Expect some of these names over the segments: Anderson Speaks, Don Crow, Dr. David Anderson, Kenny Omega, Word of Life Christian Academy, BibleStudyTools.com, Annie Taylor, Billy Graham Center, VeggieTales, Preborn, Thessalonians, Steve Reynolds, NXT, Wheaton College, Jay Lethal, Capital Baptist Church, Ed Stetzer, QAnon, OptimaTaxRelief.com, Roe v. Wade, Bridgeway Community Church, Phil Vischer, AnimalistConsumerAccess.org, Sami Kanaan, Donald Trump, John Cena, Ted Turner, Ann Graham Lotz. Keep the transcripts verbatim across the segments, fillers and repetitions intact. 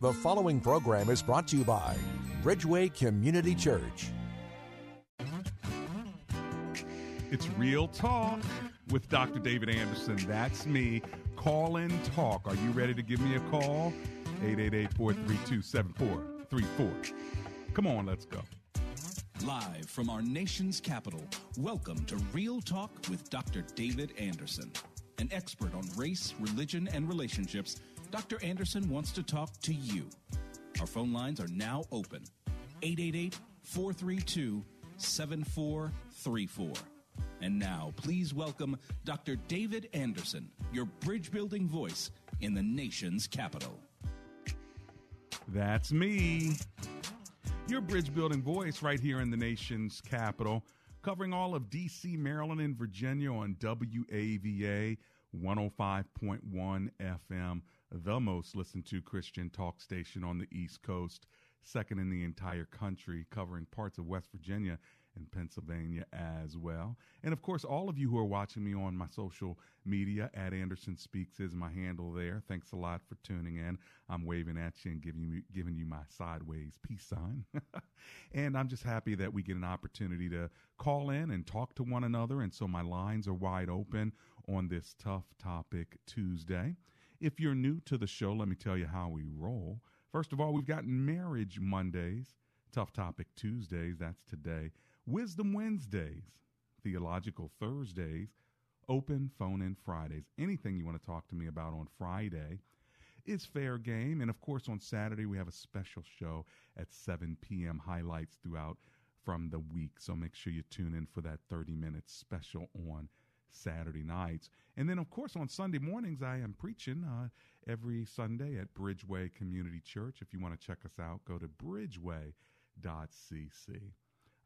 The following program is brought to you by Bridgeway Community Church. It's Real Talk with Doctor David Anderson. That's me. Call and talk. Are you ready to give me a call? eight eight eight, four three two, seven four three four. Come on, let's go. Live from our nation's capital, welcome to Real Talk with Doctor David Anderson. An expert on race, religion, and relationships, Doctor Anderson wants to talk to you. Our phone lines are now open. eight eight eight, four three two, seven four three four. And now, please welcome Doctor David Anderson, your bridge-building voice in the nation's capital. That's me, your bridge-building voice right here in the nation's capital, covering all of D C, Maryland, and Virginia on W A V A one oh five point one F M. The most listened to Christian talk station on the East Coast, second in the entire country, covering parts of West Virginia and Pennsylvania as well. And of course, all of you who are watching me on my social media, at Anderson Speaks is my handle there. Thanks a lot for tuning in. I'm waving at you and giving you, giving you my sideways peace sign. And I'm just happy that we get an opportunity to call in and talk to one another. And so my lines are wide open on this Tough Topic Tuesday. If you're new to the show, let me tell you how we roll. First of all, we've got Marriage Mondays, Tough Topic Tuesdays, that's today, Wisdom Wednesdays, Theological Thursdays, Open Phone-In Fridays. Anything you want to talk to me about on Friday is fair game. And, of course, on Saturday, we have a special show at seven p.m., highlights throughout from the week. So make sure you tune in for that thirty-minute special on Saturday nights. And then, of course, on Sunday mornings, I am preaching uh, every Sunday at Bridgeway Community Church. If you want to check us out, go to bridgeway dot c c.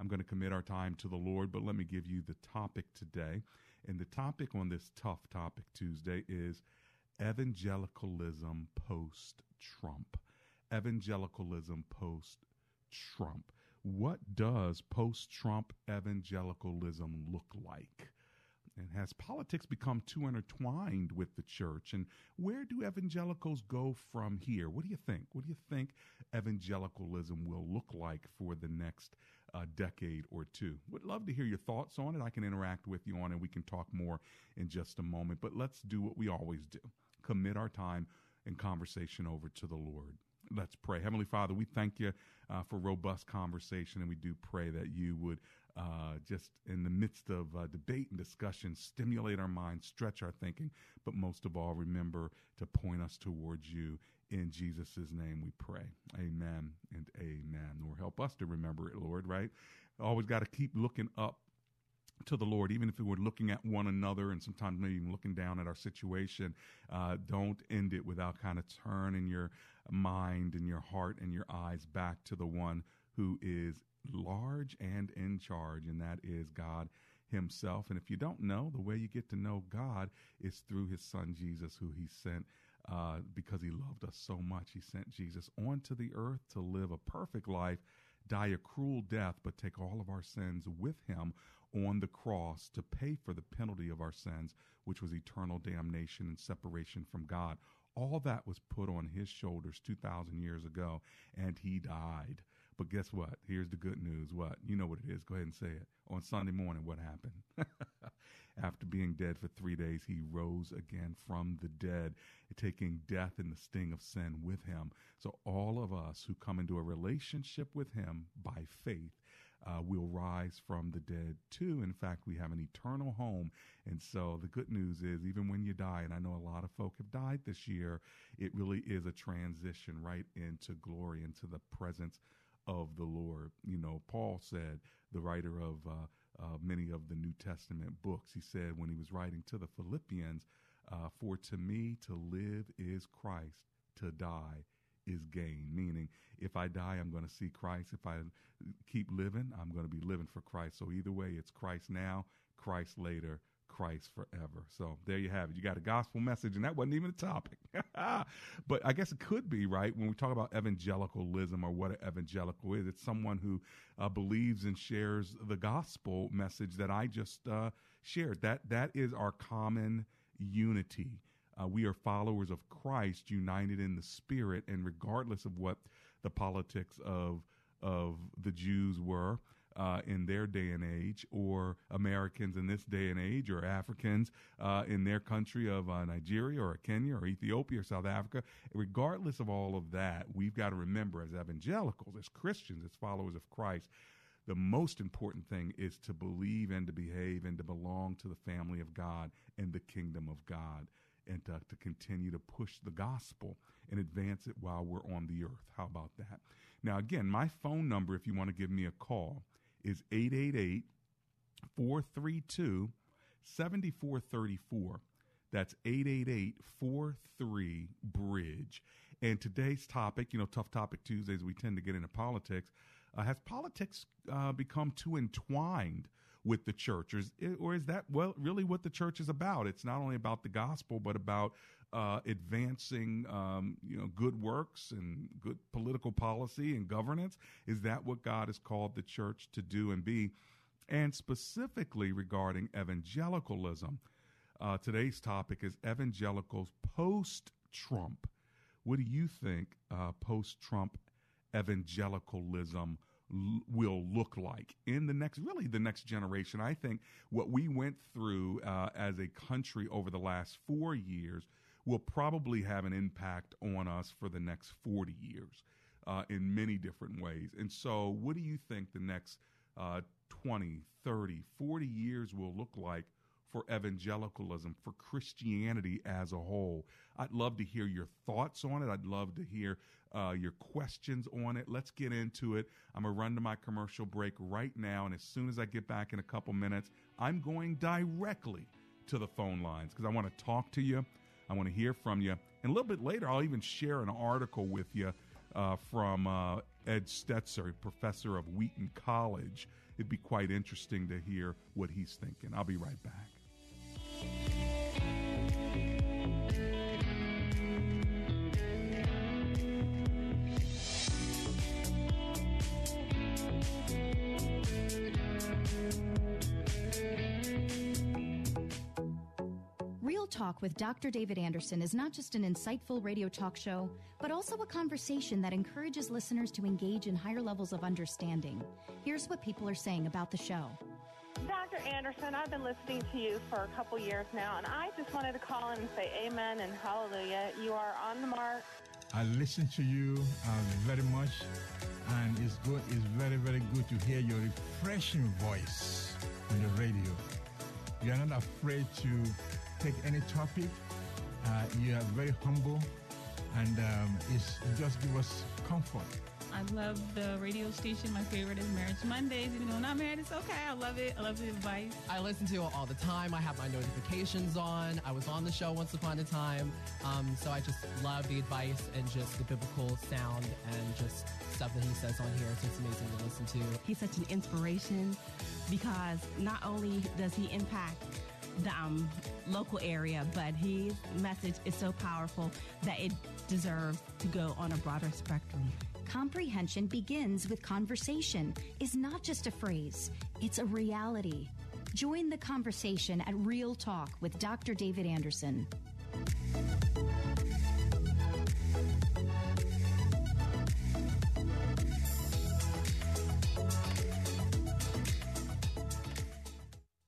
I'm going to commit our time to the Lord, but let me give you the topic today. And the topic on this Tough Topic Tuesday is evangelicalism post-Trump. Evangelicalism post-Trump. What does post-Trump evangelicalism look like? And has politics become too intertwined with the church? And where do evangelicals go from here? What do you think? What do you think evangelicalism will look like for the next uh, decade or two? Would love to hear your thoughts on it. I can interact with you on it. We can talk more in just a moment. But let's do what we always do. Commit our time and conversation over to the Lord. Let's pray. Heavenly Father, we thank you uh, for robust conversation, and we do pray that you would Uh, just in the midst of uh, debate and discussion, stimulate our minds, stretch our thinking, but most of all, remember to point us towards you. In Jesus' name we pray. Amen and amen. Lord, help us to remember it, Lord, right? Always got to keep looking up to the Lord, even if we were looking at one another and sometimes maybe even looking down at our situation. Uh, don't end it without kind of turning your mind and your heart and your eyes back to the one who is large and in charge, and that is God himself. And if you don't know, the way you get to know God is through his son, Jesus, who he sent uh, because he loved us so much. He sent Jesus onto the earth to live a perfect life, die a cruel death, but take all of our sins with him on the cross to pay for the penalty of our sins, which was eternal damnation and separation from God. All that was put on his shoulders two thousand years ago, and he died. But guess what? Here's the good news. What? You know what it is. Go ahead and say it. On Sunday morning, what happened? After being dead for three days, he rose again from the dead, taking death and the sting of sin with him. So all of us who come into a relationship with him by faith uh, will rise from the dead too. In fact, we have an eternal home. And so the good news is, even when you die, and I know a lot of folk have died this year, it really is a transition right into glory, into the presence of the Lord. You know, Paul said, the writer of uh, uh, many of the New Testament books, he said when he was writing to the Philippians, uh, for to me to live is Christ, to die is gain, meaning if I die, I'm going to see Christ. If I keep living, I'm going to be living for Christ. So either way, it's Christ now, Christ later, Christ forever. So there you have it. You got a gospel message, and that wasn't even a topic. But I guess it could be, right, when we talk about evangelicalism or what an evangelical is. It's someone who uh, believes and shares the gospel message that I just uh, shared. That that is our common unity. Uh, we are followers of Christ, united in the Spirit, and regardless of what the politics of of the Jews were uh, in their day and age, or Americans in this day and age, or Africans uh, in their country of uh, Nigeria or Kenya or Ethiopia or South Africa, regardless of all of that, we've got to remember as evangelicals, as Christians, as followers of Christ, the most important thing is to believe and to behave and to belong to the family of God and the kingdom of God, and to, to continue to push the gospel and advance it while we're on the earth. How about that? Now, again, my phone number, if you want to give me a call, is eight eight eight, four three two, seven four three four. That's eight eight eight, four three, bridge. And today's topic, you know, Tough Topic Tuesdays, we tend to get into politics. Uh, has politics uh, become too entwined with the church, or is, or is that well really what the church is about? It's not only about the gospel, but about uh, advancing um, you know good works and good political policy and governance. Is that what God has called the church to do and be? And specifically regarding evangelicalism, uh, today's topic is evangelicals post-Trump. What do you think uh, post-Trump evangelicalism will look like in the next, really the next generation? I think what we went through uh, as a country over the last four years will probably have an impact on us for the next forty years uh, in many different ways. And so what do you think the next uh, twenty, thirty, forty years will look like for evangelicalism, for Christianity as a whole? I'd love to hear your thoughts on it. I'd love to hear uh, your questions on it. Let's get into it. I'm going to run to my commercial break right now, and as soon as I get back in a couple minutes, I'm going directly to the phone lines because I want to talk to you. I want to hear from you. And a little bit later, I'll even share an article with you uh, from uh, Ed Stetzer, professor of Wheaton College. It'd be quite interesting to hear what he's thinking. I'll be right back. Talk with Doctor David Anderson is not just an insightful radio talk show, but also a conversation that encourages listeners to engage in higher levels of understanding. Here's what people are saying about the show. Doctor Anderson, I've been listening to you for a couple years now, and I just wanted to call in and say amen and hallelujah. You are on the mark. I listen to you uh, very much, and it's good. It's very, very good to hear your refreshing voice on the radio. You're not afraid to take any topic. Uh, you are very humble, and um, it's just give us comfort. I love the radio station. My favorite is Marriage Mondays. Even though I'm not married, it's okay. I love it. I love the advice. I listen to it all the time. I have my notifications on. I was on the show once upon a time. Um, so I just love the advice and just the biblical sound and just stuff that he says on here. So it's amazing to listen to. He's such an inspiration because not only does he impact the um, local area, but his message is so powerful that it deserves to go on a broader spectrum. Comprehension begins with conversation is not just a phrase, it's a reality. Join the conversation at Real Talk with Doctor David Anderson.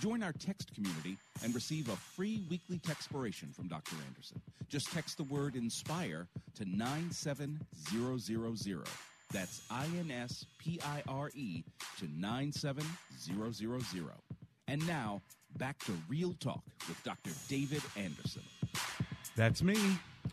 Join our text community and receive a free weekly textpiration from Doctor Anderson. Just text the word INSPIRE to nine seven zero zero zero. That's I N S P I R E to nine seven zero zero zero. And now, back to Real Talk with Doctor David Anderson. That's me.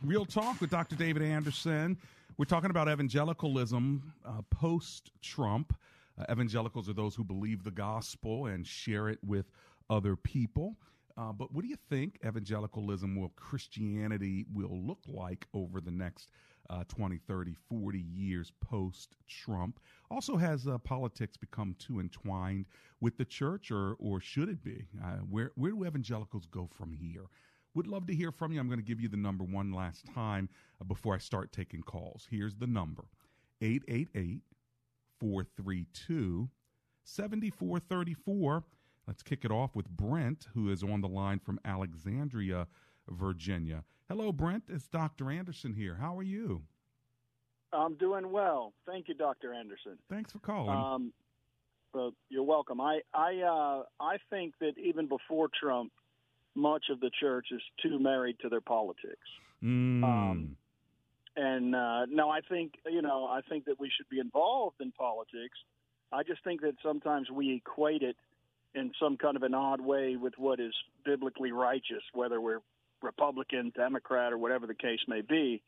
Real Talk with Doctor David Anderson. We're talking about evangelicalism uh, post-Trump. Uh, evangelicals are those who believe the gospel and share it with other people. Uh, but what do you think evangelicalism or Christianity will look like over the next uh, twenty, thirty, forty years post-Trump? Also, has uh, politics become too entwined with the church, or or should it be? Uh, where, where do evangelicals go from here? Would love to hear from you. I'm going to give you the number one last time uh, before I start taking calls. Here's the number, eight eight eight, four three two, seven four three four. Let's kick it off with Brent, who is on the line from Alexandria, Virginia. Hello, Brent. It's Doctor Anderson here. How are you? I'm doing well. Thank you, Doctor Anderson. Thanks for calling. Um, well, you're welcome. I I uh, I think that even before Trump, much of the church is too married to their politics. Mm. Um, and, uh, no, I think, you know, I think that we should be involved in politics. I just think that sometimes we equate it in some kind of an odd way with what is biblically righteous, whether we're Republican, Democrat, or whatever the case may be.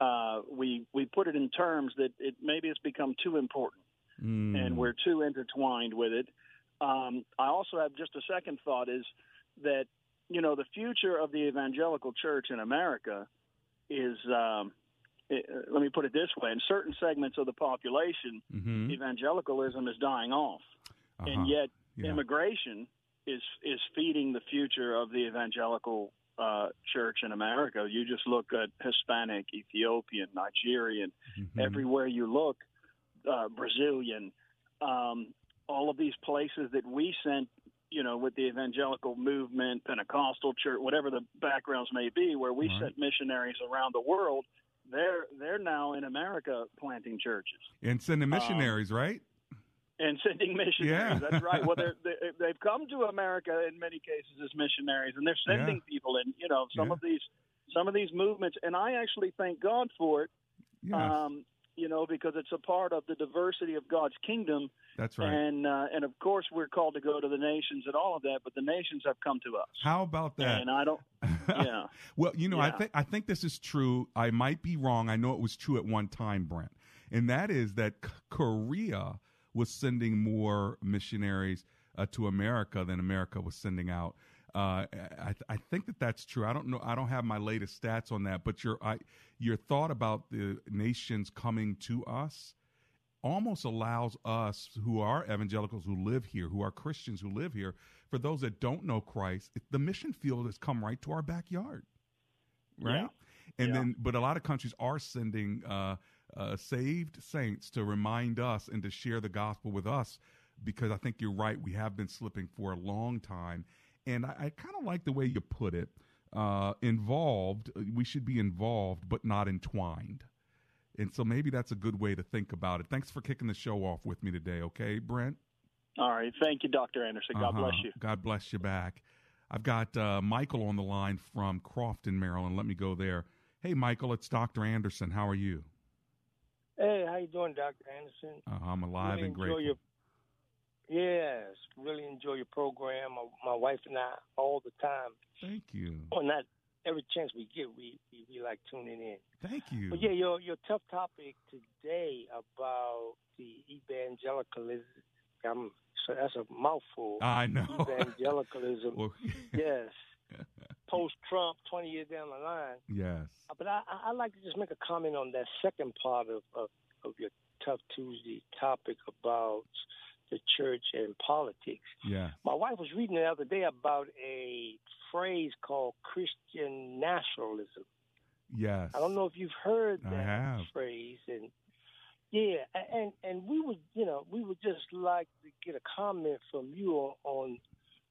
Uh, we, we put it in terms that it maybe it's become too important, mm. and we're too intertwined with it. Um, I also have just a second thought is that, you know, the future of the evangelical church in America is, um, it, let me put it this way, in certain segments of the population, mm-hmm. evangelicalism is dying off. Uh-huh. And yet yeah. immigration is is feeding the future of the evangelical uh, church in America. You just look at Hispanic, Ethiopian, Nigerian, mm-hmm. everywhere you look, uh, Brazilian, um, all of these places that we sent, you know, with the evangelical movement, Pentecostal church, whatever the backgrounds may be, where we right. sent missionaries around the world, they're they're now in America planting churches. And sending missionaries, um, right? And sending missionaries, yeah. that's right. Well, they're, they, they've come to America in many cases as missionaries, and they're sending yeah. people in, you know, some yeah. of these some of these movements. And I actually thank God for it, yes. um, you know, because it's a part of the diversity of God's kingdom. That's right. And, uh, and of course, we're called to go to the nations and all of that, but the nations have come to us. How about that? And I don't, yeah. well, you know, yeah. I, th- I think this is true. I might be wrong. I know it was true at one time, Brent. And that is that K- Korea was sending more missionaries uh, to America than America was sending out. Uh, I, th- I think that that's true. I don't know. I don't have my latest stats on that, but your, I, your thought about the nations coming to us almost allows us who are evangelicals who live here, who are Christians who live here, for those that don't know Christ, it, the mission field has come right to our backyard, right? Yeah. And yeah. then, but a lot of countries are sending uh, uh, saved saints to remind us and to share the gospel with us, because I think you're right. We have been slipping for a long time. And I, I kind of like the way you put it, uh, involved. We should be involved, but not entwined. And so maybe that's a good way to think about it. Thanks for kicking the show off with me today, okay, Brent? All right. Thank you, Doctor Anderson. God uh-huh. bless you. God bless you back. I've got uh, Michael on the line from Crofton, Maryland. Let me go there. Hey, Michael, it's Doctor Anderson. How are you? Hey, how you doing, Doctor Anderson? Uh, I'm alive really and grateful. Your, yes, really enjoy your program, my wife and I, all the time. Thank you. Well, not every chance we get, we, we, we like tuning in. Thank you. But yeah, your your tough topic today about the evangelicalism. I'm, so that's a mouthful. I know. Evangelicalism. Well, yes. Post Trump, twenty years down the line. Yes. But I I like to just make a comment on that second part of, of, of your Tough Tuesday topic about the church and politics. Yeah. My wife was reading the other day about a phrase called Christian nationalism. Yes. I don't know if you've heard that phrase. And yeah, and and we would, you know, we would just like to get a comment from you on on,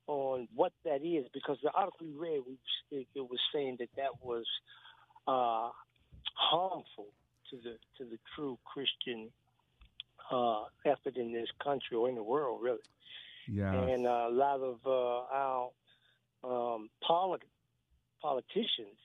on what that is, because the article we read, we, it, it was saying that that was uh, harmful to the to the true Christian uh, effort in this country or in the world, really. Yeah. And uh, a lot of uh, our um, polit- politicians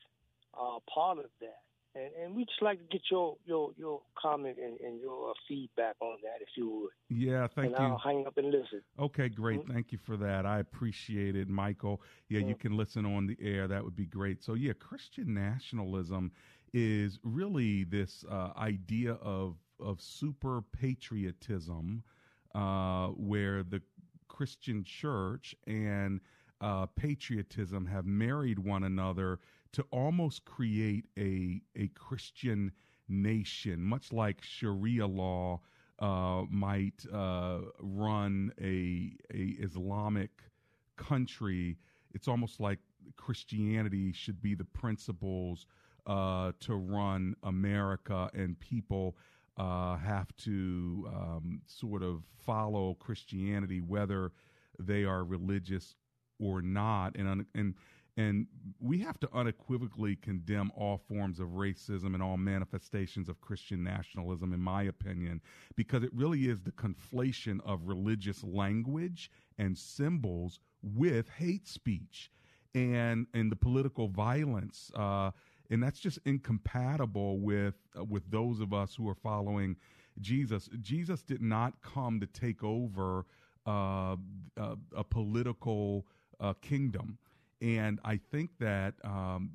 are part of that. And, and we'd just like to get your your, your comment and, and your feedback on that, if you would. Yeah, thank and you. And I'll hang up and listen. Okay, great. Mm-hmm. Thank you for that. I appreciate it, Michael. Yeah, mm-hmm. You can listen on the air. That would be great. So, yeah, Christian nationalism is really this uh, idea of, of super patriotism uh, where the Christian church and uh, patriotism have married one another to almost create a a Christian nation, much like Sharia law uh, might uh, run a, a Islamic country. It's almost like Christianity should be the principles uh, to run America, and people uh, have to um, sort of follow Christianity, whether they are religious or not. And and And we have to unequivocally condemn all forms of racism and all manifestations of Christian nationalism, in my opinion, because it really is the conflation of religious language and symbols with hate speech and, and the political violence. Uh, and that's just incompatible with, uh, with those of us who are following Jesus. Jesus did not come to take over uh, a, a political uh, kingdom. And I think that um,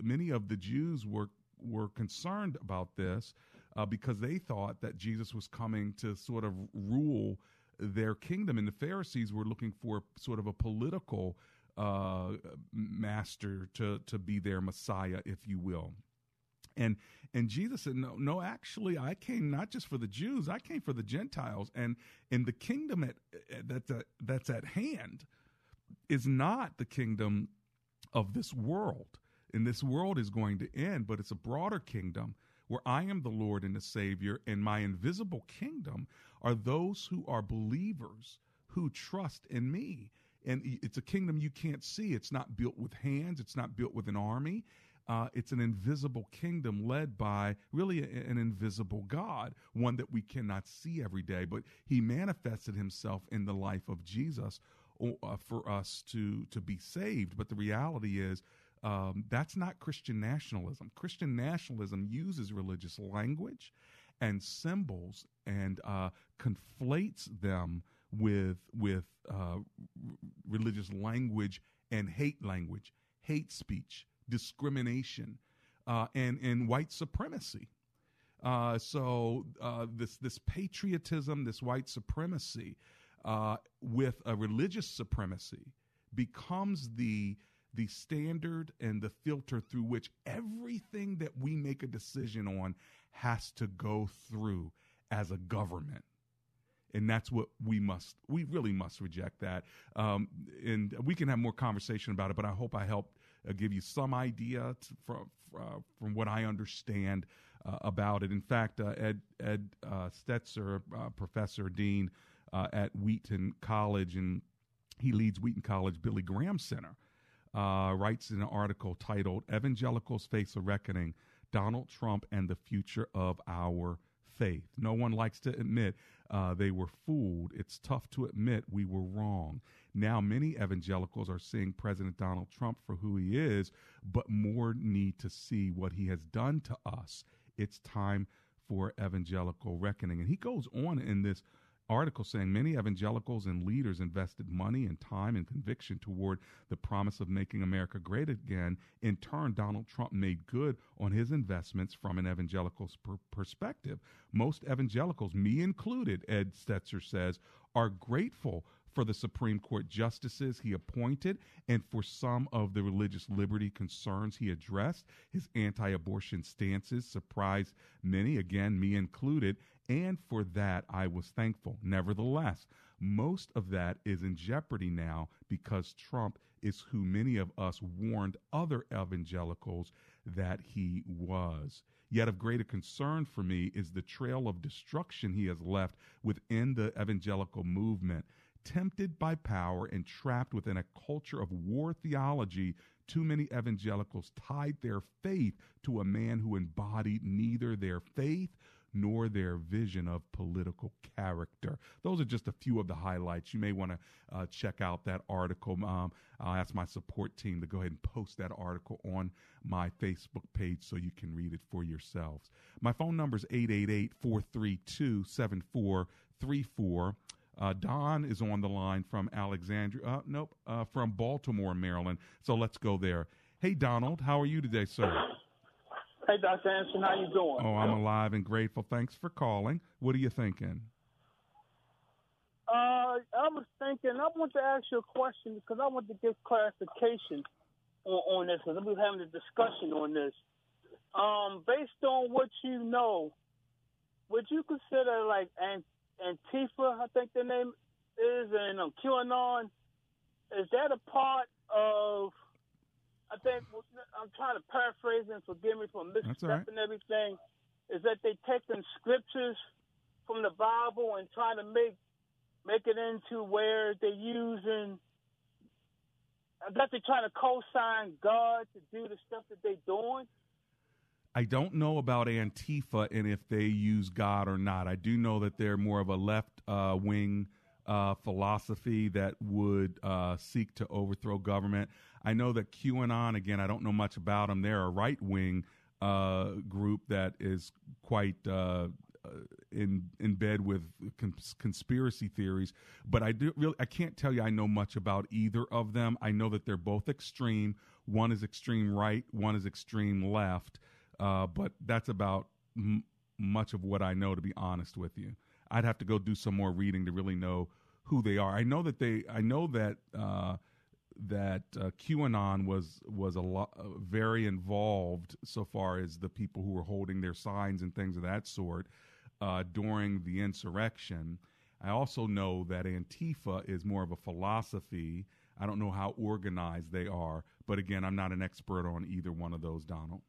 many of the Jews were were concerned about this uh, because they thought that Jesus was coming to sort of rule their kingdom. And the Pharisees were looking for sort of a political uh, master to, to be their Messiah, if you will. And and Jesus said, no, no, actually, I came not just for the Jews. I came for the Gentiles. And, and the kingdom at, that's, a, that's at hand is not the kingdom of this world. And this world is going to end, but it's a broader kingdom where I am the Lord and the Savior, and my invisible kingdom are those who are believers who trust in me. And it's a kingdom you can't see. It's not built with hands. It's not built with an army. Uh, it's an invisible kingdom led by really a, an invisible God, one that we cannot see every day, but he manifested himself in the life of Jesus Uh, for us to to be saved. But the reality is um, that's not Christian nationalism. Christian nationalism uses religious language and symbols and uh, conflates them with with uh, r- religious language and hate language, hate speech, discrimination, uh, and and white supremacy. Uh, so uh, this this patriotism, this white supremacy, Uh, with a religious supremacy becomes the the standard and the filter through which everything that we make a decision on has to go through as a government. And that's what we must, we really must reject that. Um, and we can have more conversation about it, but I hope I helped uh, give you some idea to, from, uh, from what I understand uh, about it. In fact, uh, Ed, Ed uh, Stetzer, uh, professor, dean, Uh, at Wheaton College, and he leads Wheaton College Billy Graham Center, uh, writes in an article titled, "Evangelicals Face a Reckoning, Donald Trump and the Future of Our Faith." No one likes to admit uh, they were fooled. It's tough to admit we were wrong. Now many evangelicals are seeing President Donald Trump for who he is, but more need to see what he has done to us. It's time for evangelical reckoning. And he goes on in this article saying many evangelicals and leaders invested money and time and conviction toward the promise of making America great again. In turn, Donald Trump made good on his investments from an evangelical's per- perspective. Most evangelicals, me included, Ed Stetzer says, are grateful for the Supreme Court justices he appointed and for some of the religious liberty concerns he addressed. His anti-abortion stances surprised many, again, me included, and for that I was thankful. Nevertheless, most of that is in jeopardy now because Trump is who many of us warned other evangelicals that he was. Yet of greater concern for me is the trail of destruction he has left within the evangelical movement. Tempted by power and trapped within a culture of war theology, too many evangelicals tied their faith to a man who embodied neither their faith nor their vision of political character. Those are just a few of the highlights. You may want to uh, check out that article. Um, I'll ask my support team to go ahead and post that article on my Facebook page so you can read it for yourselves. My phone number is eight eight eight, four three two, seven four three four. Uh, Don is on the line from Alexandria, uh, nope, uh, from Baltimore, Maryland. So let's go there. Hey, Donald, how are you today, sir? Hey, Doctor Anderson, how you doing? Oh, I'm alive and grateful. Thanks for calling. What are you thinking? Uh, I was thinking, I want to ask you a question because I want to get clarification on, on this because we're having a discussion on this. Um, based on what you know, would you consider like an Antifa, I think the name is, and um, QAnon, is that a part of, I think, I'm trying to paraphrase and forgive me for misstepping everything, is that they taking scriptures from the Bible and trying to make make it into where they're using, I guess they're trying to co-sign God to do the stuff that they're doing? I don't know about Antifa and if they use God or not. I do know that they're more of a left-wing uh, uh, philosophy that would uh, seek to overthrow government. I know that QAnon, again, I don't know much about them. They're a right-wing uh, group that is quite uh, in in bed with cons- conspiracy theories. But I do really, I can't tell you I know much about either of them. I know that they're both extreme. One is extreme right. One is extreme left. Uh, but that's about m- much of what I know, to be honest with you. I'd have to go do some more reading to really know who they are. I know that they, I know that uh, that uh, QAnon was was a lot uh, very involved so far as the people who were holding their signs and things of that sort uh, during the insurrection. I also know that Antifa is more of a philosophy. I don't know how organized they are, but again, I'm not an expert on either one of those, Donald.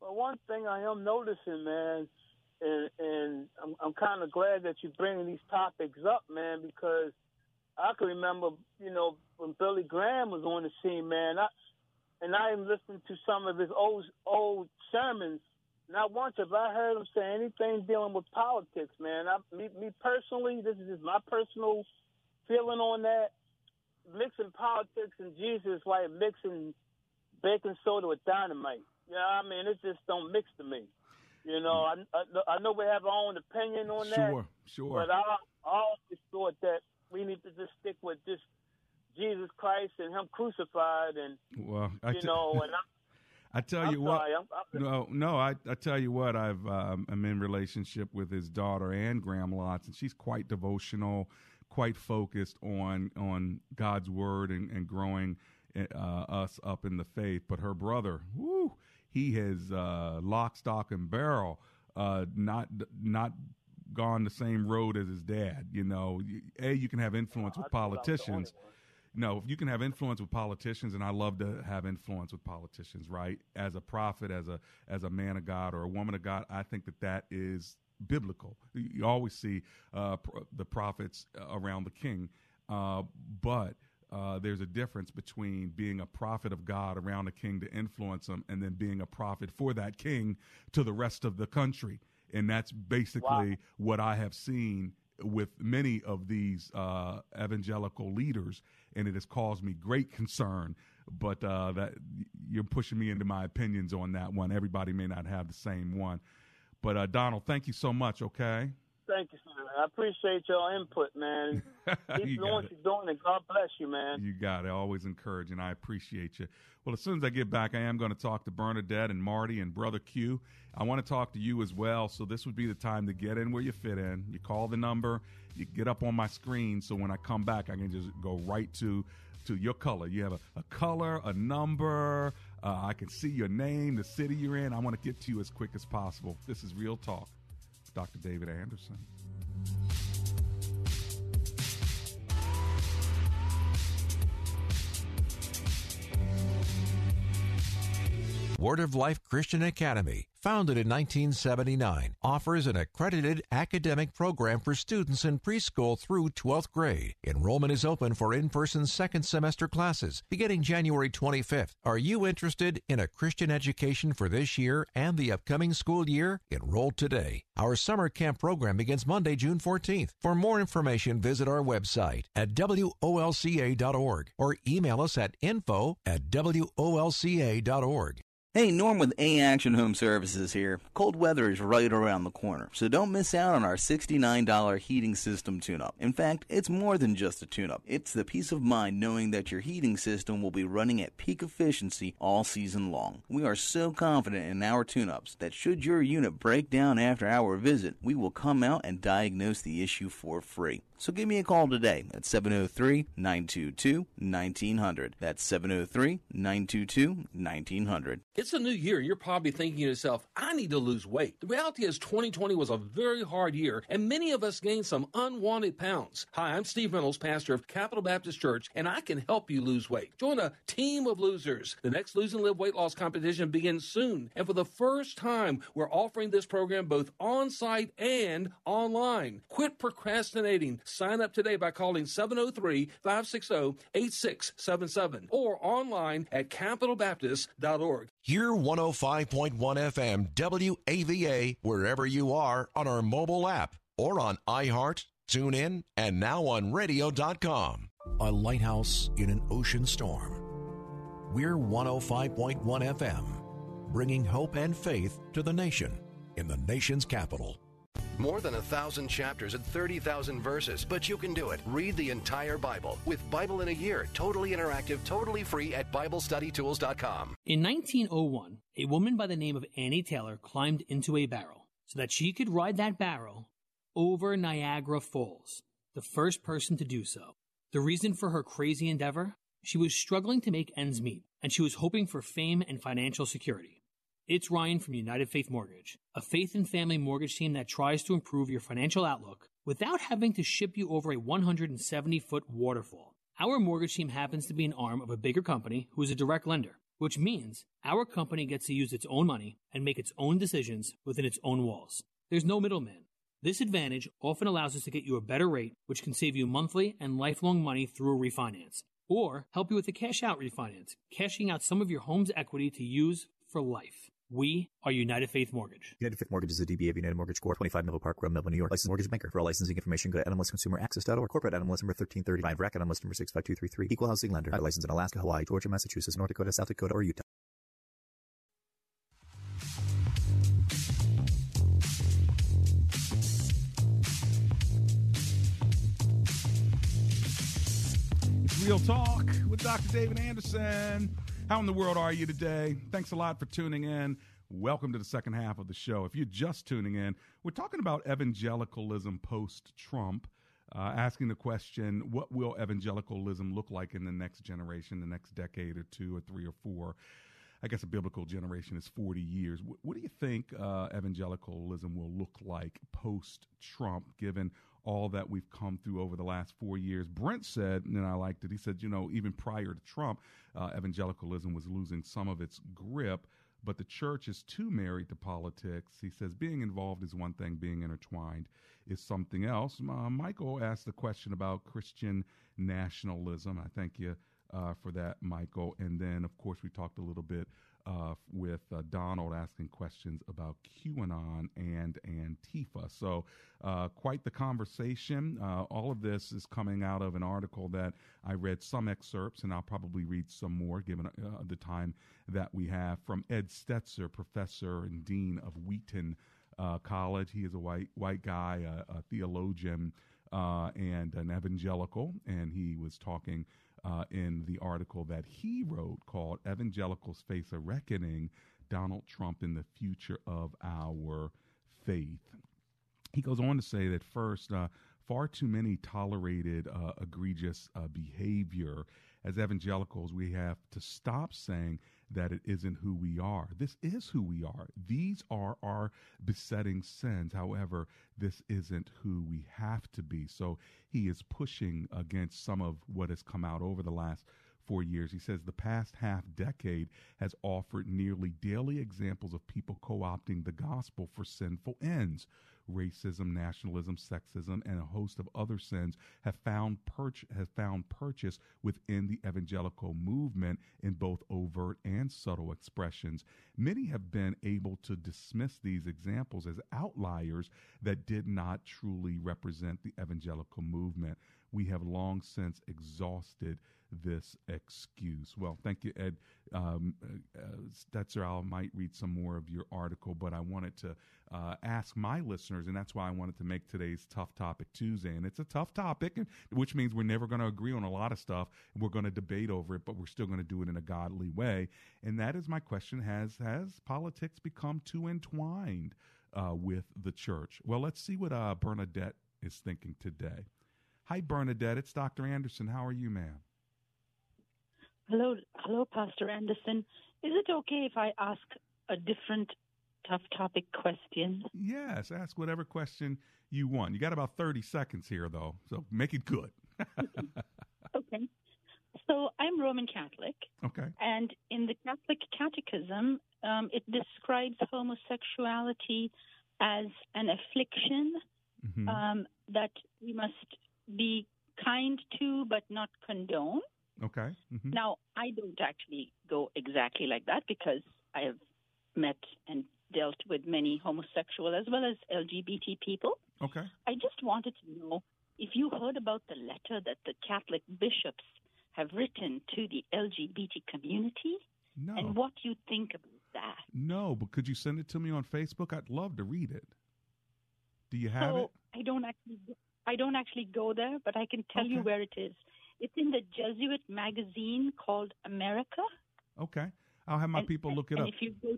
Well, one thing I am noticing, man, and, and I'm, I'm kind of glad that you're bringing these topics up, man, because I can remember, you know, when Billy Graham was on the scene, man, I, and I even listened to some of his old old sermons. Not once have I heard him say anything dealing with politics, man. I, me, me personally, this is just my personal feeling on that. Mixing politics and Jesus like mixing baking soda with dynamite. Yeah, I mean, it just don't mix to me. You know, I, I, I know we have our own opinion on that. Sure, sure. But I, I always thought that we need to just stick with just Jesus Christ and him crucified and, well, I you t- know, and I I tell I'm you sorry, what, I'm, I'm, no, no, I, I tell you what, I've, um, I'm in relationship with his daughter, Ann Graham Lotz, and she's quite devotional, quite focused on, on God's word and, and growing uh, us up in the faith. But her brother, whoo, he has uh, lock, stock, and barrel, uh, not not gone the same road as his dad. You know, A, you can have influence with politicians. No, you can have influence with politicians, and I love to have influence with politicians, right? As a prophet, as a as a man of God or a woman of God, I think that that is biblical. You always see uh, pr- the prophets around the king, uh, but Uh, there's a difference between being a prophet of God around a king to influence him and then being a prophet for that king to the rest of the country. And that's basically wow. what I have seen with many of these uh, evangelical leaders, and it has caused me great concern. But uh, that you're pushing me into my opinions on that one. Everybody may not have the same one. But, uh, Donald, thank you so much, okay? Thank you, sir. I appreciate your input, man. Keep doing what you're doing, and God bless you, man. You got it. Always encouraging. I appreciate you. Well, as soon as I get back, I am going to talk to Bernadette and Marty and Brother Q. I want to talk to you as well, so this would be the time to get in where you fit in. You call the number. You get up on my screen, so when I come back, I can just go right to, to your color. You have a, a color, a number. Uh, I can see your name, the city you're in. I want to get to you as quick as possible. This is Real Talk. Doctor David Anderson. Word of Life Christian Academy, founded in nineteen seventy-nine, offers an accredited academic program for students in preschool through twelfth grade. Enrollment is open for in-person second semester classes beginning January twenty-fifth. Are you interested in a Christian education for this year and the upcoming school year? Enroll today. Our summer camp program begins Monday, June fourteenth. For more information, visit our website at W O L C A dot org or email us at info at W O L C A dot org. Hey, Norm with A Action Home Services here. Cold weather is right around the corner, so don't miss out on our sixty-nine dollars heating system tune-up. In fact, it's more than just a tune-up. It's the peace of mind knowing that your heating system will be running at peak efficiency all season long. We are so confident in our tune-ups that should your unit break down after our visit, we will come out and diagnose the issue for free. So give me a call today at seven oh three, nine two two, one nine zero zero. That's seven oh three, nine two two, one nine zero zero. It's a new year. You're probably thinking to yourself, I need to lose weight. The reality is twenty twenty was a very hard year, and many of us gained some unwanted pounds. Hi, I'm Steve Reynolds, pastor of Capital Baptist Church, and I can help you lose weight. Join a team of losers. The next Lose and Live weight loss competition begins soon, and for the first time, we're offering this program both on-site and online. Quit procrastinating. Sign up today by calling seven oh three, five six oh, eight six seven seven or online at capital baptist dot org. Hear one oh five point one F M W A V A wherever you are on our mobile app or on iHeart, TuneIn, and now on radio dot com. A lighthouse in an ocean storm. We're one oh five point one F M, bringing hope and faith to the nation in the nation's capital. More than a thousand chapters and thirty thousand verses, but you can do it. Read the entire Bible with Bible in a Year, totally interactive, totally free at Bible Study Tools dot com. In nineteen oh one, a woman by the name of Annie Taylor climbed into a barrel so that she could ride that barrel over Niagara Falls, the first person to do so. The reason for her crazy endeavor? She was struggling to make ends meet, and she was hoping for fame and financial security. It's Ryan from United Faith Mortgage, a faith and family mortgage team that tries to improve your financial outlook without having to ship you over a one hundred seventy foot waterfall. Our mortgage team happens to be an arm of a bigger company who is a direct lender, which means our company gets to use its own money and make its own decisions within its own walls. There's no middleman. This advantage often allows us to get you a better rate, which can save you monthly and lifelong money through a refinance, or help you with a cash-out refinance, cashing out some of your home's equity to use for life. We are United Faith Mortgage. United Faith Mortgage is a D B A of United Mortgage Corp, twenty-five Melville Park Road, Melville, New York. Licensed mortgage banker. For all licensing information, go to Animalist Consumer Access dot org. Corporate Animalist number thirteen thirty-five, R A C Animalist number six five two three three. Equal housing lender. Licensed in Alaska, Hawaii, Georgia, Massachusetts, North Dakota, South Dakota, or Utah. It's Real Talk with Doctor David Anderson. How in the world are you today? Thanks a lot for tuning in. Welcome to the second half of the show. If you're just tuning in, we're talking about evangelicalism post-Trump, uh, asking the question, what will evangelicalism look like in the next generation, the next decade or two or three or four? I guess a biblical generation is forty years. W- what do you think uh, evangelicalism will look like post-Trump, given all that we've come through over the last four years? Brent said, and I liked it, he said, you know, even prior to Trump, uh, evangelicalism was losing some of its grip, but the church is too married to politics. He says, being involved is one thing, being intertwined is something else. Uh, Michael asked the question about Christian nationalism. I thank you uh, for that, Michael. And then, of course, we talked a little bit uh, with uh, Donald asking questions about QAnon and Antifa. So uh, quite the conversation. Uh, all of this is coming out of an article that I read some excerpts, and I'll probably read some more given uh, the time that we have, from Ed Stetzer, professor and dean of Wheaton uh, college. He is a white white guy, a, a theologian, uh, and an evangelical. And he was talking uh, in the article that he wrote called "Evangelicals Face a Reckoning: Donald Trump and the Future of Our Faith." He goes on to say that first, uh, far too many tolerated uh, egregious uh, behavior. As evangelicals, we have to stop saying that it isn't who we are. This is who we are. These are our besetting sins. However, this isn't who we have to be. So he is pushing against some of what has come out over the last four years. He says the past half decade has offered nearly daily examples of people co-opting the gospel for sinful ends. Racism, nationalism, sexism, and a host of other sins have found perch have found purchase within the evangelical movement in both overt and subtle expressions. Many have been able to dismiss these examples as outliers that did not truly represent the evangelical movement. We have long since exhausted this excuse. Well, thank you, Ed um, uh, Stetzer. I might read some more of your article, but I wanted to uh, ask my listeners, and that's why I wanted to make today's Tough Topic Tuesday. And it's a tough topic, which means we're never going to agree on a lot of stuff. We're going to debate over it, but we're still going to do it in a godly way. And that is my question. Has, has politics become too entwined uh, with the church? Well, let's see what uh, Bernadette is thinking today. Hi, Bernadette. It's Doctor Anderson. How are you, ma'am? Hello, hello, Pastor Anderson. Is it okay if I ask a different tough topic question? Yes, ask whatever question you want. You got about thirty seconds here, though, so make it good. Okay. So I'm Roman Catholic. Okay. And in the Catholic Catechism, um, it describes homosexuality as an affliction mm-hmm. um, that we must be kind to but not condone. Okay. Mm-hmm. Now, I don't actually go exactly like that because I have met and dealt with many homosexual as well as L G B T people. Okay. I just wanted to know if you heard about the letter that the Catholic bishops have written to the L G B T community no. and what you think about that. No, but could you send it to me on Facebook? I'd love to read it. Do you have so, it? I don't actually I don't actually go there, but I can tell okay. you where it is. It's in the Jesuit magazine called America. Okay. I'll have my and, people look it and up. If you go,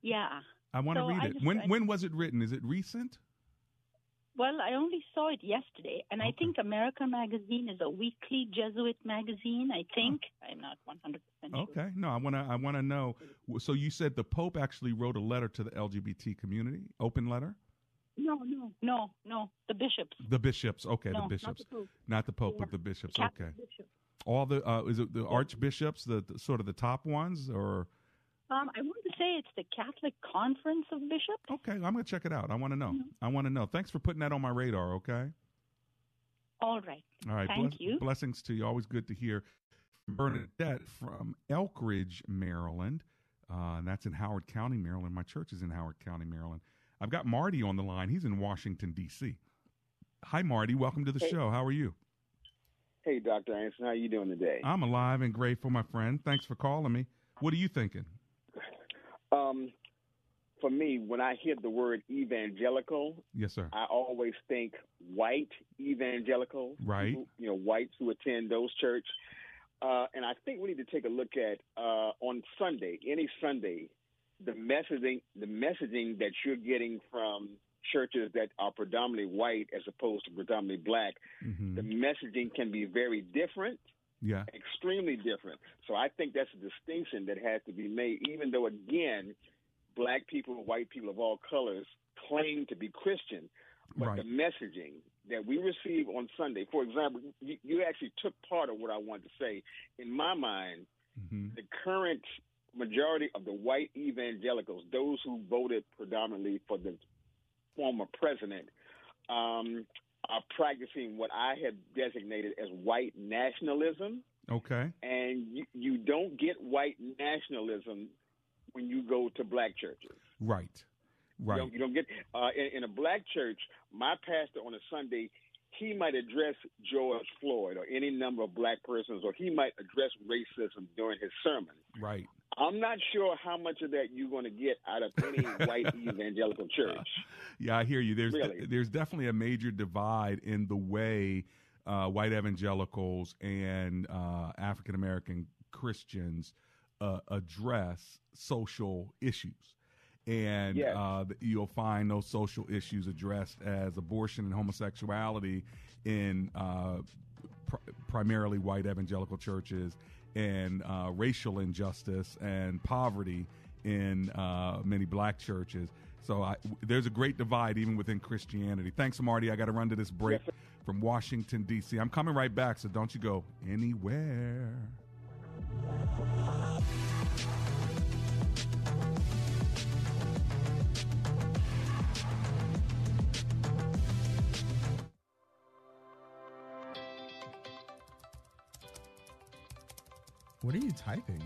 yeah. I want to so read I it. When tried. when was it written? Is it recent? Well, I only saw it yesterday, and okay. I think America magazine is a weekly Jesuit magazine, I think. Huh. I'm not one hundred percent sure. Okay. No, I want to I want to know. So you said the Pope actually wrote a letter to the L G B T community, open letter? No, no, no, no. The bishops. The bishops. Okay, no, the bishops. Not the Pope, not the Pope yeah. but the bishops. Catholic okay. Bishop. All the uh, is it the archbishops, the, the sort of the top ones, or? Um, I want to say it's the Catholic Conference of Bishops. Okay, I'm going to check it out. I want to know. Mm-hmm. I want to know. Thanks for putting that on my radar. Okay. All right. All right. Thank Bless- you. Blessings to you. Always good to hear. Bernadette from Elk Ridge, Maryland, uh, and that's in Howard County, Maryland. My church is in Howard County, Maryland. I've got Marty on the line. He's in Washington, D C. Hi, Marty. Welcome to the hey. show. How are you? Hey, Doctor Anderson. How are you doing today? I'm alive and grateful, my friend. Thanks for calling me. What are you thinking? Um, for me, when I hear the word evangelical, yes, sir. I always think white evangelical, right? People, you know, whites who attend those church. Uh, and I think we need to take a look at uh, on Sunday, any Sunday, the messaging the messaging that you're getting from churches that are predominantly white as opposed to predominantly black, mm-hmm. the messaging can be very different, yeah, extremely different. So I think that's a distinction that has to be made, even though, again, black people, white people of all colors claim to be Christian. But right. the messaging that we receive on Sunday, for example, you, you actually took part of what I wanted to say. In my mind, mm-hmm. the current majority of the white evangelicals, those who voted predominantly for the former president, um, are practicing what I have designated as white nationalism. Okay. And you, you don't get white nationalism when you go to black churches. Right. Right. You don't, you don't get uh, in, in a black church. My pastor on a Sunday, he might address George Floyd or any number of black persons, or he might address racism during his sermon. Right. I'm not sure how much of that you're going to get out of any white evangelical church. Yeah, I hear you. There's really. de- there's definitely a major divide in the way uh, white evangelicals and uh, African-American Christians uh, address social issues. And yes. uh, you'll find those social issues addressed as abortion and homosexuality in uh, pr- primarily white evangelical churches, and uh, racial injustice and poverty in uh, many black churches. So I, there's a great divide even within Christianity. Thanks, Marty. I got to run to this break yes, from Washington, D C I'm coming right back, so don't you go anywhere. What are you typing?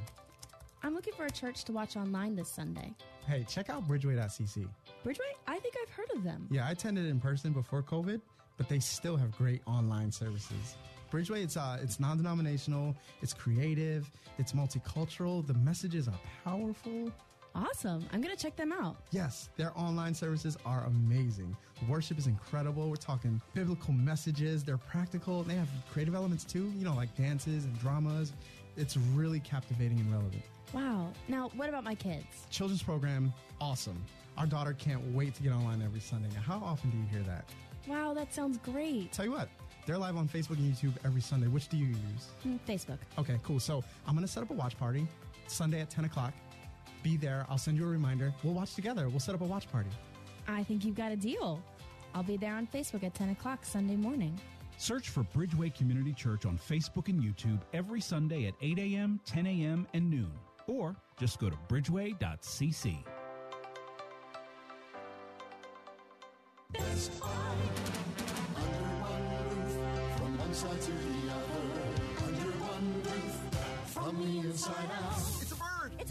I'm looking for a church to watch online this Sunday. Hey, check out bridgeway dot c c. Bridgeway? I think I've heard of them. Yeah, I attended in person before COVID, but they still have great online services. Bridgeway, it's uh, it's non-denominational, it's creative, it's multicultural, the messages are powerful. Awesome. I'm going to check them out. Yes, their online services are amazing. Worship is incredible. We're talking biblical messages. They're practical. They have creative elements, too, you know, like dances and dramas. It's really captivating and relevant. Wow. Now, what about my kids? Children's program, awesome. Our daughter can't wait to get online every Sunday. Now, how often do you hear that? Wow, that sounds great. Tell you what, they're live on Facebook and YouTube every Sunday. Which do you use? Mm, Facebook. Okay, cool. So I'm going to set up a watch party Sunday at ten o'clock. Be there. I'll send you a reminder. We'll watch together. We'll set up a watch party. I think you've got a deal. I'll be there on Facebook at ten o'clock Sunday morning. Search for Bridgeway Community Church on Facebook and YouTube every Sunday at eight a.m., ten a.m., and noon. Or just go to bridgeway dot c c. Best Buy, under one roof, from one side to the other. Under one roof, from the inside out. It's a bird! It's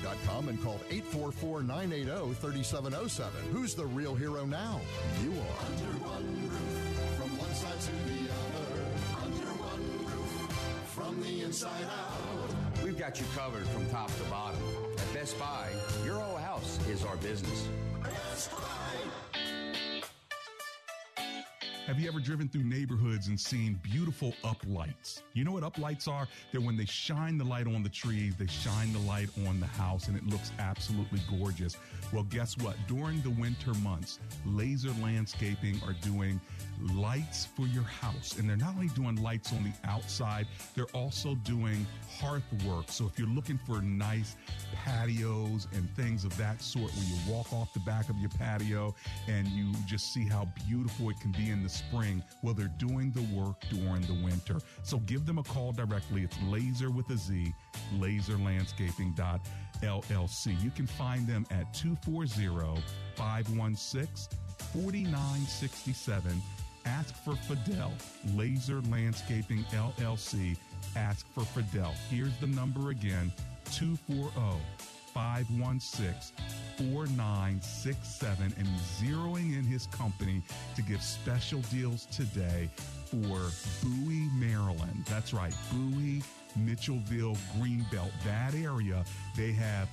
dot com and called eight four four, nine eight zero, three seven zero seven. Who's the real hero now? You are. Under one roof, from one side to the other. Under one roof, from the inside out. We've got you covered from top to bottom. At Best Buy, your whole house is our business. Best Buy. Have you ever driven through neighborhoods and seen beautiful uplights? You know what uplights are? They're when they shine the light on the trees, they shine the light on the house, and it looks absolutely gorgeous. Well, guess what? During the winter months, Laser Landscaping are doing lights for your house. And they're not only doing lights on the outside, they're also doing hearth work. So if you're looking for nice patios and things of that sort, where you walk off the back of your patio and you just see how beautiful it can be in the spring, well, they're doing the work during the winter. So give them a call directly. It's Laser with a Z, laser landscaping dot l l c. You can find them at two four zero, five one six, four nine six seven. Ask for Fidel, Laser Landscaping L L C. Ask for Fidel. Here's the number again, two four zero, five one six, four nine six seven. And zeroing in his company to give special deals today for Bowie, Maryland. That's right, Bowie, Mitchellville, Greenbelt, that area. They have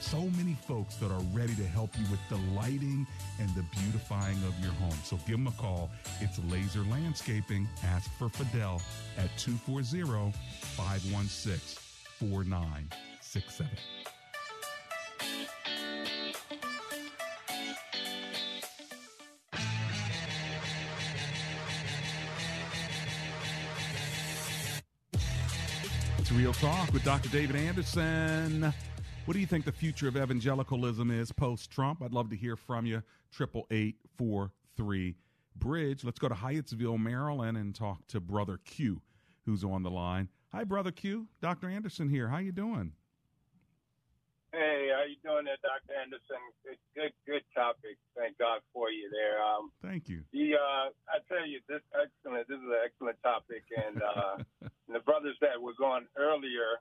so many folks that are ready to help you with the lighting and the beautifying of your home. So give them a call. It's Laser Landscaping. Ask for Fidel at two four zero, five one six, four nine six seven. It's Real Talk with Doctor David Anderson. What do you think the future of evangelicalism is post-Trump? I'd love to hear from you. eight eight eight, four three, bridge. Let's go to Hyattsville, Maryland, and talk to Brother Q, who's on the line. Hi, Brother Q. Doctor Anderson here. How you doing? Hey, how you doing there, Doctor Anderson? Good, good, good topic. Thank God for you there. Um, Thank you. The uh, I tell you, this excellent. This is an excellent topic, and, uh, and the brothers that was on earlier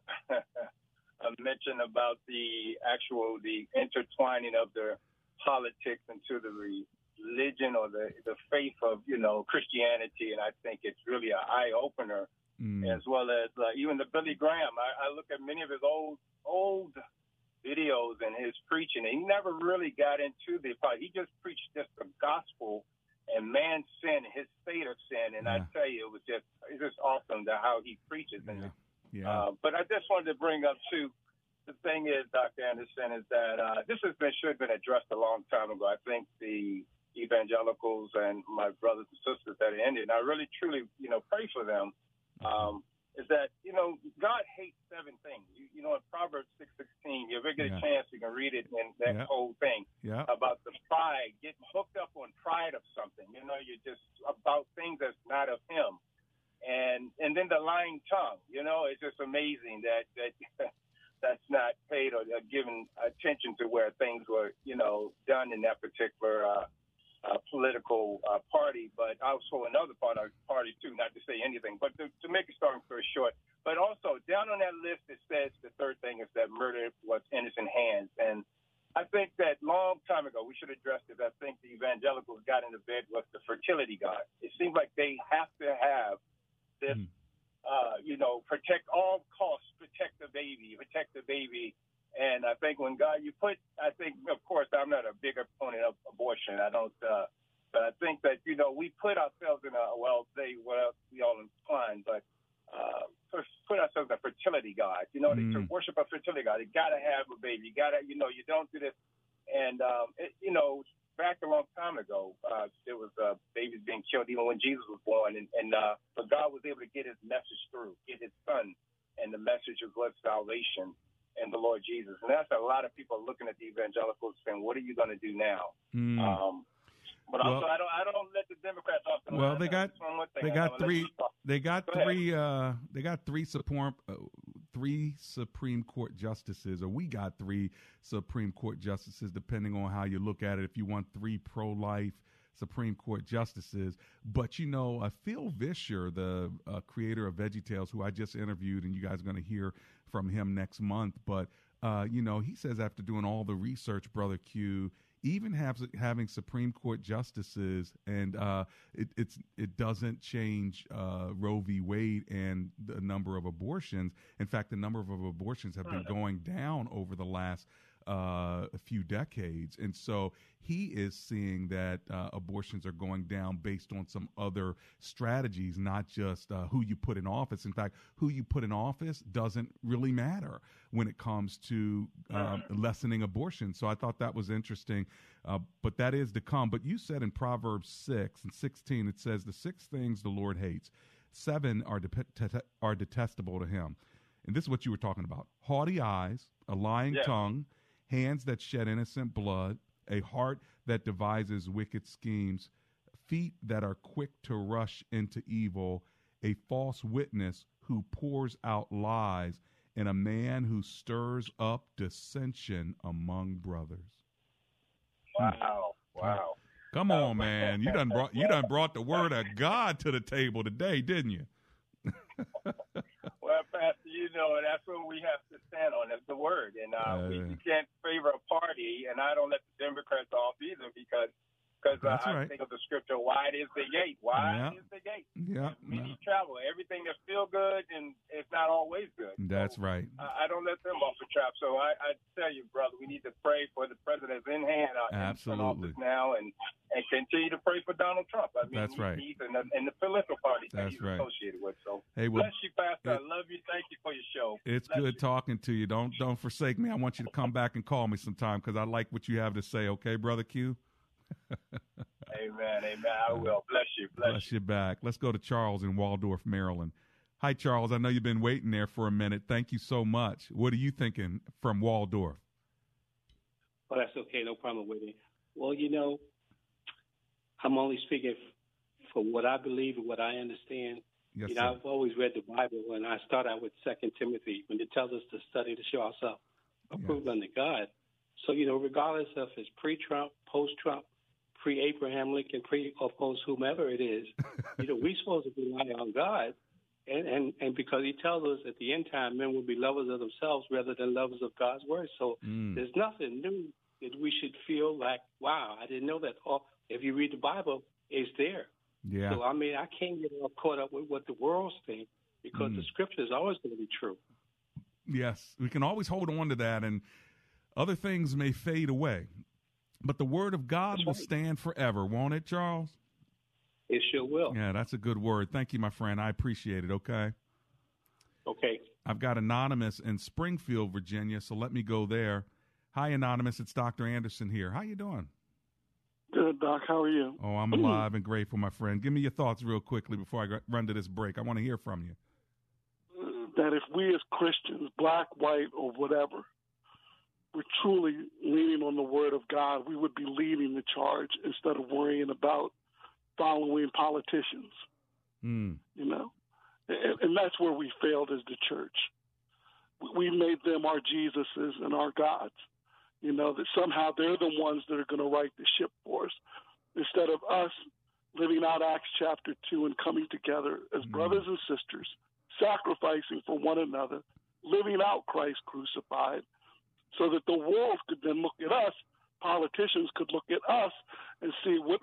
mentioned about the actual the intertwining of the politics into the religion or the the faith of you know Christianity, and I think it's really an eye opener, mm. as well as uh, even the Billy Graham. I, I look at many of his old old. videos and his preaching, and he never really got into the part. He just preached just the gospel and man's sin, his state of sin, and yeah. I tell you, it was just it's just awesome to how he preaches. Yeah. And yeah. Uh, but I just wanted to bring up too. The thing is, Doctor Anderson, is that uh, this has been should have been addressed a long time ago. I think the evangelicals and my brothers and sisters that are in it, and I really truly, you know, pray for them. Um, is that, you know, God hates seven things. You, you know, in Proverbs six sixteen, you ever get yeah. a chance, you can read it in that yeah. whole thing yeah. about the pride, getting hooked up on pride of something. You know, you're just about things that's not of him. And and then the lying tongue, you know, it's just amazing that, that that's not paid or given attention to where things were, you know, done in that particular uh Uh, political uh, party, but also another part of party too, not to say anything, but to, to make a story very short. But also, down on that list, it says the third thing is that murder was innocent hands. And I think that long time ago, we should address this. I think the evangelicals got into bed with the fertility god. It seems like they have to have this, mm. uh, you know, protect all costs, protect the baby, protect the baby. And I think when God, you put, I think, of course, I'm not a big opponent of abortion. I don't, uh, but I think that, you know, we put ourselves in a, well, they, well, we all inclined, but uh, put ourselves in a fertility god. You know, mm. to worship a fertility god, you got to have a baby. You got to, you know, you don't do this. And, um, it, you know, back a long time ago, uh, there was uh, babies being killed even when Jesus was born. And, and uh, but God was able to get his message through, get his son, and the message of God's salvation. And the Lord Jesus. And that's a lot of people looking at the evangelicals saying, what are you going to do now? Mm. Um, but well, also, I don't, I don't let the Democrats off the well, line. Well, they got, they got, three, they got Go three, uh, they got three, support, uh, three Supreme Court justices, or we got three Supreme Court justices, depending on how you look at it. If you want three pro-life Supreme Court justices, but you know, uh, Phil Vischer, the uh, creator of VeggieTales, who I just interviewed, and you guys are going to hear from him next month. But uh, you know, he says after doing all the research, Brother Q, even have, having Supreme Court justices, and uh, it, it's it doesn't change uh, Roe v. Wade and the number of abortions. In fact, the number of abortions have been going down over the last. Uh, a few decades. And so he is seeing that uh, abortions are going down based on some other strategies, not just uh, who you put in office. In fact, who you put in office doesn't really matter when it comes to um, lessening abortion. So I thought that was interesting, uh, but that is to come. But you said in Proverbs six and sixteen, it says the six things the Lord hates, seven are, de- are detestable to him. And this is what you were talking about. Haughty eyes, a lying yeah. tongue, hands that shed innocent blood, a heart that devises wicked schemes, feet that are quick to rush into evil, a false witness who pours out lies, and a man who stirs up dissension among brothers. Wow. Wow. Come on, man. You done brought you done brought the word of God to the table today, didn't you? Well, Pastor, you know, that's what we have to stand on. That's the word. And uh, uh, we, we can't favor a party, and I don't let the Democrats off either because cause, uh, I right. think of the scripture, wide is the gate. Wide yeah. is the gate. Yeah. We need yeah. travel. Everything that feels good, and it's not always good. That's so, right. I, I don't let them off the trap. So I, I tell you, brother, we need to pray for the president in hand. Uh, Absolutely. Now and, and continue to pray for Donald Trump. I mean, that's right. And the, and the political party that that's he's right. associated with. So hey, well, bless you, Pastor. It, I love you. Thank you for your show. It's bless good you. Talking to you. Don't don't forsake me. I want you to come back and call me sometime because I like what you have to say. Okay, Brother Q? Amen, amen. I will. Bless you. Bless, bless you. you back. Let's go to Charles in Waldorf, Maryland. Hi, Charles. I know you've been waiting there for a minute. Thank you so much. What are you thinking from Waldorf? Oh, that's okay. No problem waiting. Well, you know, I'm only speaking for what I believe and what I understand. Yes, you know, sir. I've always read the Bible, and I start out with Second Timothy when it tells us to study to show ourselves approved yeah. unto God. So, you know, regardless of it's pre-Trump, post-Trump, pre-Abraham Lincoln, pre, of course, whomever it is, you know, we're supposed to rely on God. And, and and because he tells us at the end time, men will be lovers of themselves rather than lovers of God's word. So mm. there's nothing new that we should feel like, wow, I didn't know that. Or if you read the Bible, it's there. Yeah. So, I mean, I can't get all caught up with what the world's thinking because mm. the scripture is always going to be true. Yes, we can always hold on to that, and other things may fade away. But the word of God that's will right. stand forever, won't it, Charles? It sure will. Yeah, that's a good word. Thank you, my friend. I appreciate it, okay? Okay. I've got Anonymous in Springfield, Virginia, so let me go there. Hi, Anonymous. It's Doctor Anderson here. How you doing? Good, Doc. How are you? Oh, I'm alive and grateful, my friend. Give me your thoughts real quickly before I run to this break. I want to hear from you. That if we as Christians, black, white, or whatever, we're truly leaning on the word of God, we would be leading the charge instead of worrying about following politicians, mm. you know, and, and that's where we failed as the church. We made them our Jesuses and our gods, you know, that somehow they're the ones that are going to right the ship for us instead of us living out Acts chapter two and coming together as mm. brothers and sisters, sacrificing for one another, living out Christ crucified so that the world could then look at us, politicians could look at us and see what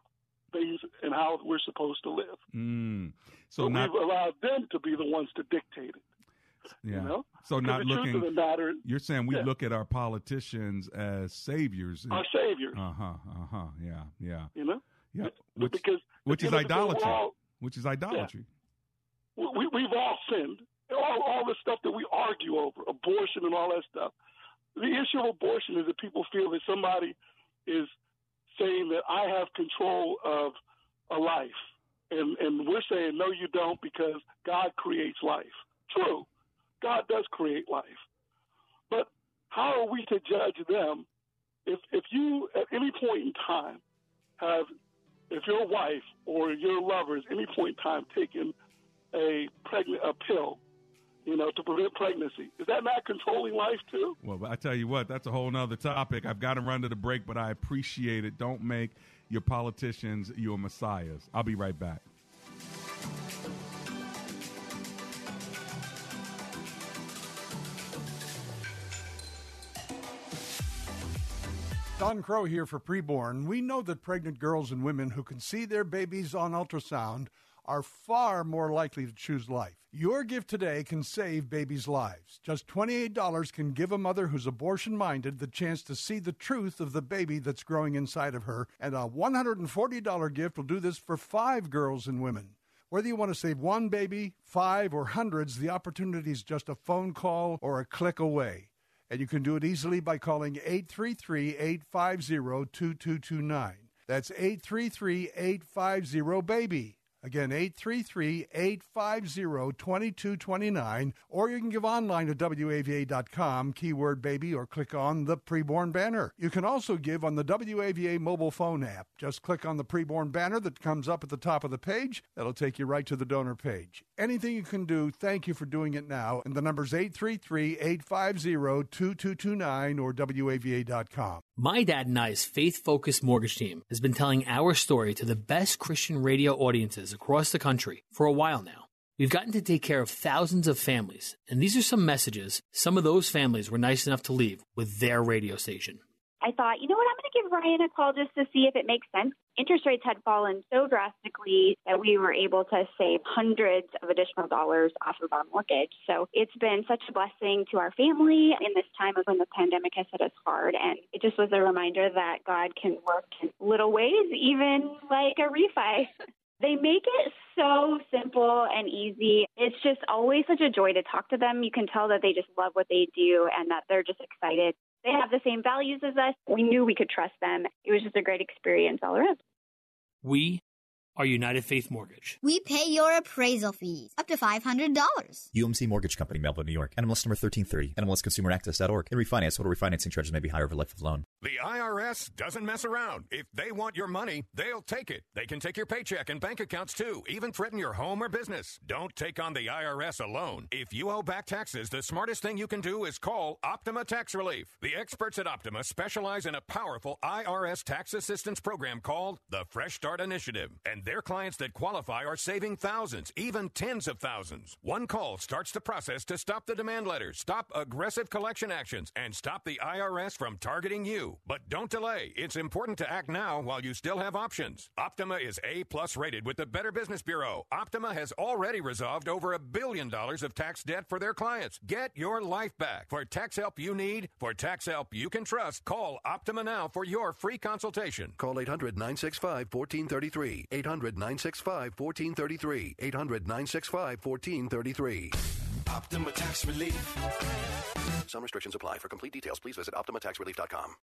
things and how we're supposed to live. Mm. So, so not, we've allowed them to be the ones to dictate it. Yeah. You know? So not the looking. Truth of the matter, you're saying we yeah. look at our politicians as saviors. Our saviors. Uh huh. Uh huh. Yeah. Yeah. You know. Yeah. Which, because which is idolatry. All, which is idolatry. Yeah. We we've all sinned. All all the stuff that we argue over, abortion and all that stuff. The issue of abortion is that people feel that somebody is saying that I have control of a life. And and we're saying, no, you don't, because God creates life. True. God does create life. But how are we to judge them if, if you at any point in time have, if your wife or your lover at any point in time taken a pregnant a pill, you know, to prevent pregnancy. Is that not controlling life, too? Well, I tell you what, that's a whole nother topic. I've got to run to the break, but I appreciate it. Don't make your politicians your messiahs. I'll be right back. Don Crow here for Preborn. We know that pregnant girls and women who can see their babies on ultrasound are far more likely to choose life. Your gift today can save babies' lives. Just twenty-eight dollars can give a mother who's abortion-minded the chance to see the truth of the baby that's growing inside of her, and a one hundred forty dollars gift will do this for five girls and women. Whether you want to save one baby, five, or hundreds, the opportunity is just a phone call or a click away. And you can do it easily by calling eight three three, eight five zero, two two two nine. That's eight three three, eight five zero, BABY. Again, eight three three, eight five zero, two two two nine, or you can give online to W A V A dot com, keyword baby, or click on the Preborn banner. You can also give on the W A V A mobile phone app. Just click on the Preborn banner that comes up at the top of the page. That'll take you right to the donor page. Anything you can do, thank you for doing it now. And the number's eight three three, eight five zero, two two two nine or W A V A dot com. My dad and I's faith-focused mortgage team has been telling our story to the best Christian radio audiences across the country for a while now. We've gotten to take care of thousands of families, and these are some messages some of those families were nice enough to leave with their radio station. I thought, you know what, I'm going to give Ryan a call just to see if it makes sense. Interest rates had fallen so drastically that we were able to save hundreds of additional dollars off of our mortgage. So it's been such a blessing to our family in this time of when the pandemic has hit us hard. And it just was a reminder that God can work in little ways, even like a refi. They make it so simple and easy. It's just always such a joy to talk to them. You can tell that they just love what they do and that they're just excited. They have the same values as us. We knew we could trust them. It was just a great experience all around. We our United Faith Mortgage. We pay your appraisal fees, up to five hundred dollars. U M C Mortgage Company, Melville, New York. Animalist number thirteen thirty. Animalist Consumer Access dot org. And refinance. Total refinancing charges may be higher over life of loan. The I R S doesn't mess around. If they want your money, they'll take it. They can take your paycheck and bank accounts too, even threaten your home or business. Don't take on the I R S alone. If you owe back taxes, the smartest thing you can do is call Optima Tax Relief. The experts at Optima specialize in a powerful I R S tax assistance program called the Fresh Start Initiative. And their clients that qualify are saving thousands, even tens of thousands. One call starts the process to stop the demand letters, stop aggressive collection actions, and stop the I R S from targeting you. But don't delay. It's important to act now while you still have options. Optima is A-plus rated with the Better Business Bureau. Optima has already resolved over a billion dollars of tax debt for their clients. Get your life back. For tax help you need, for tax help you can trust, call Optima now for your free consultation. Call eight hundred nine six five one four three three. eight hundred nine six five one four three three. eight hundred nine six five one four three three. Optima Tax Relief. Some restrictions apply. For complete details, please visit Optima Tax Relief dot com.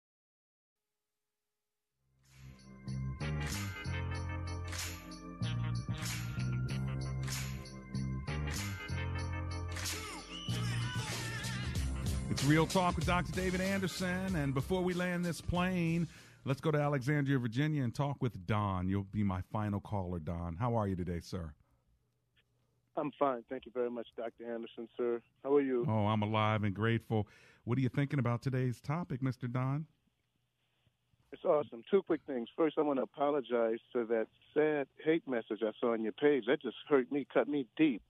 It's Real Talk with Doctor David Anderson. And before we land this plane, let's go to Alexandria, Virginia, and talk with Don. You'll be my final caller, Don. How are you today, sir? I'm fine. Thank you very much, Doctor Anderson, sir. How are you? Oh, I'm alive and grateful. What are you thinking about today's topic, Mister Don? It's awesome. Two quick things. First, I want to apologize for that sad hate message I saw on your page. That just hurt me, cut me deep.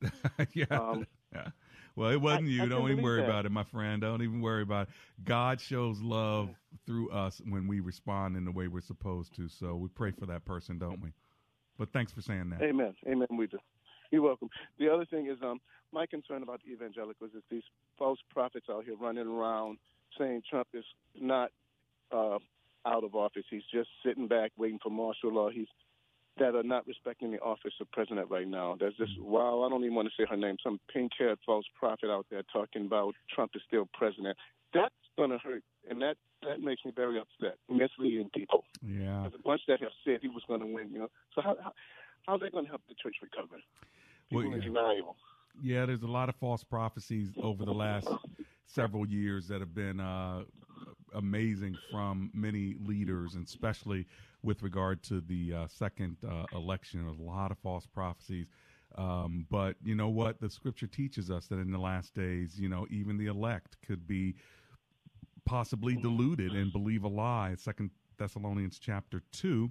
yeah. Um, yeah. Well, it wasn't I, you. I Don't even worry that. about it, my friend. Don't even worry about it. God shows love through us when we respond in the way we're supposed to. So we pray for that person, don't we? But thanks for saying that. Amen. Amen. We do. You're welcome. The other thing is um, my concern about evangelicals is these false prophets out here running around saying Trump is not uh, out of office. He's just sitting back waiting for martial law. He's that are not respecting the office of president right now. There's this, wow, I don't even want to say her name, some pink-haired false prophet out there talking about Trump is still president. That's going to hurt, and that, that makes me very upset, misleading people. Yeah. There's a bunch that have said he was going to win, you know. So how how, how are they going to help the church recover? People well, yeah. denial. Yeah, there's a lot of false prophecies over the last several years that have been uh, amazing from many leaders, and especially with regard to the uh, second uh, election. There's a lot of false prophecies. Um, but you know what? The scripture teaches us that in the last days, you know, even the elect could be possibly deluded and believe a lie. Second Thessalonians chapter two,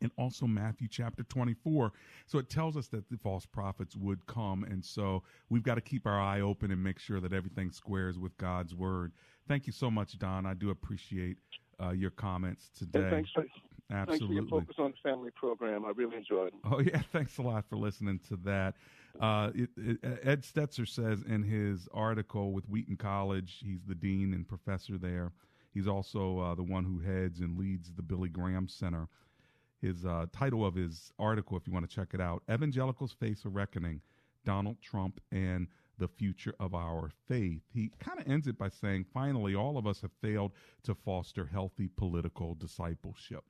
and also Matthew chapter twenty-four. So it tells us that the false prophets would come. And so we've got to keep our eye open and make sure that everything squares with God's word. Thank you so much, Don. I do appreciate uh, your comments today. Thanks for, Absolutely. Thanks for your focus on the family program. I really enjoyed it. Oh, yeah. Thanks a lot for listening to that. Uh, it, it, Ed Stetzer says in his article with Wheaton College, he's the dean and professor there. He's also uh, the one who heads and leads the Billy Graham Center. His uh, title of his article, if you want to check it out, Evangelicals Face a Reckoning, Donald Trump and the Future of Our Faith. He kind of ends it by saying, finally, all of us have failed to foster healthy political discipleship.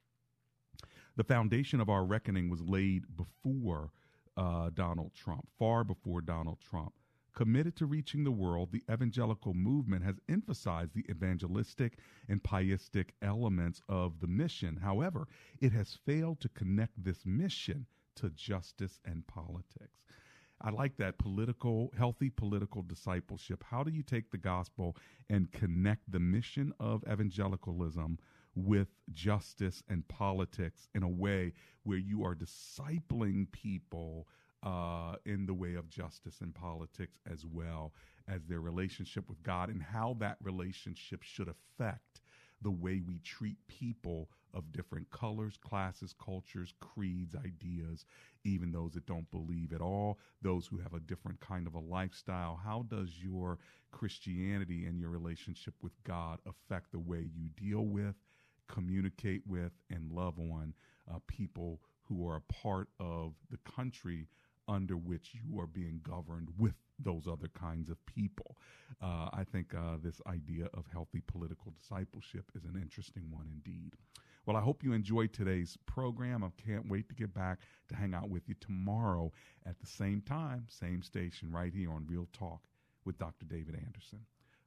The foundation of our reckoning was laid before uh, Donald Trump, far before Donald Trump. Committed to reaching the world, the evangelical movement has emphasized the evangelistic and pietistic elements of the mission. However, it has failed to connect this mission to justice and politics. I like that political, healthy political discipleship. How do you take the gospel and connect the mission of evangelicalism with justice and politics in a way where you are discipling people Uh, in the way of justice and politics, as well as their relationship with God and how that relationship should affect the way we treat people of different colors, classes, cultures, creeds, ideas, even those that don't believe at all, those who have a different kind of a lifestyle. How does your Christianity and your relationship with God affect the way you deal with, communicate with, and love on uh, people who are a part of the country under which you are being governed with those other kinds of people? Uh, I think uh, this idea of healthy political discipleship is an interesting one indeed. Well, I hope you enjoyed today's program. I can't wait to get back to hang out with you tomorrow at the same time, same station, right here on Real Talk with Doctor David Anderson.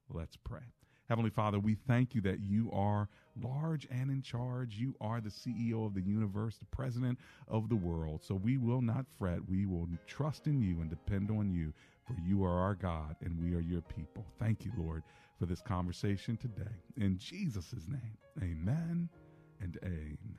Let's pray. Heavenly Father, we thank you that you are large and in charge. You are the C E O of the universe, the president of the world. So we will not fret. We will trust in you and depend on you, for you are our God and we are your people. Thank you, Lord, for this conversation today. In Jesus' name, amen and amen.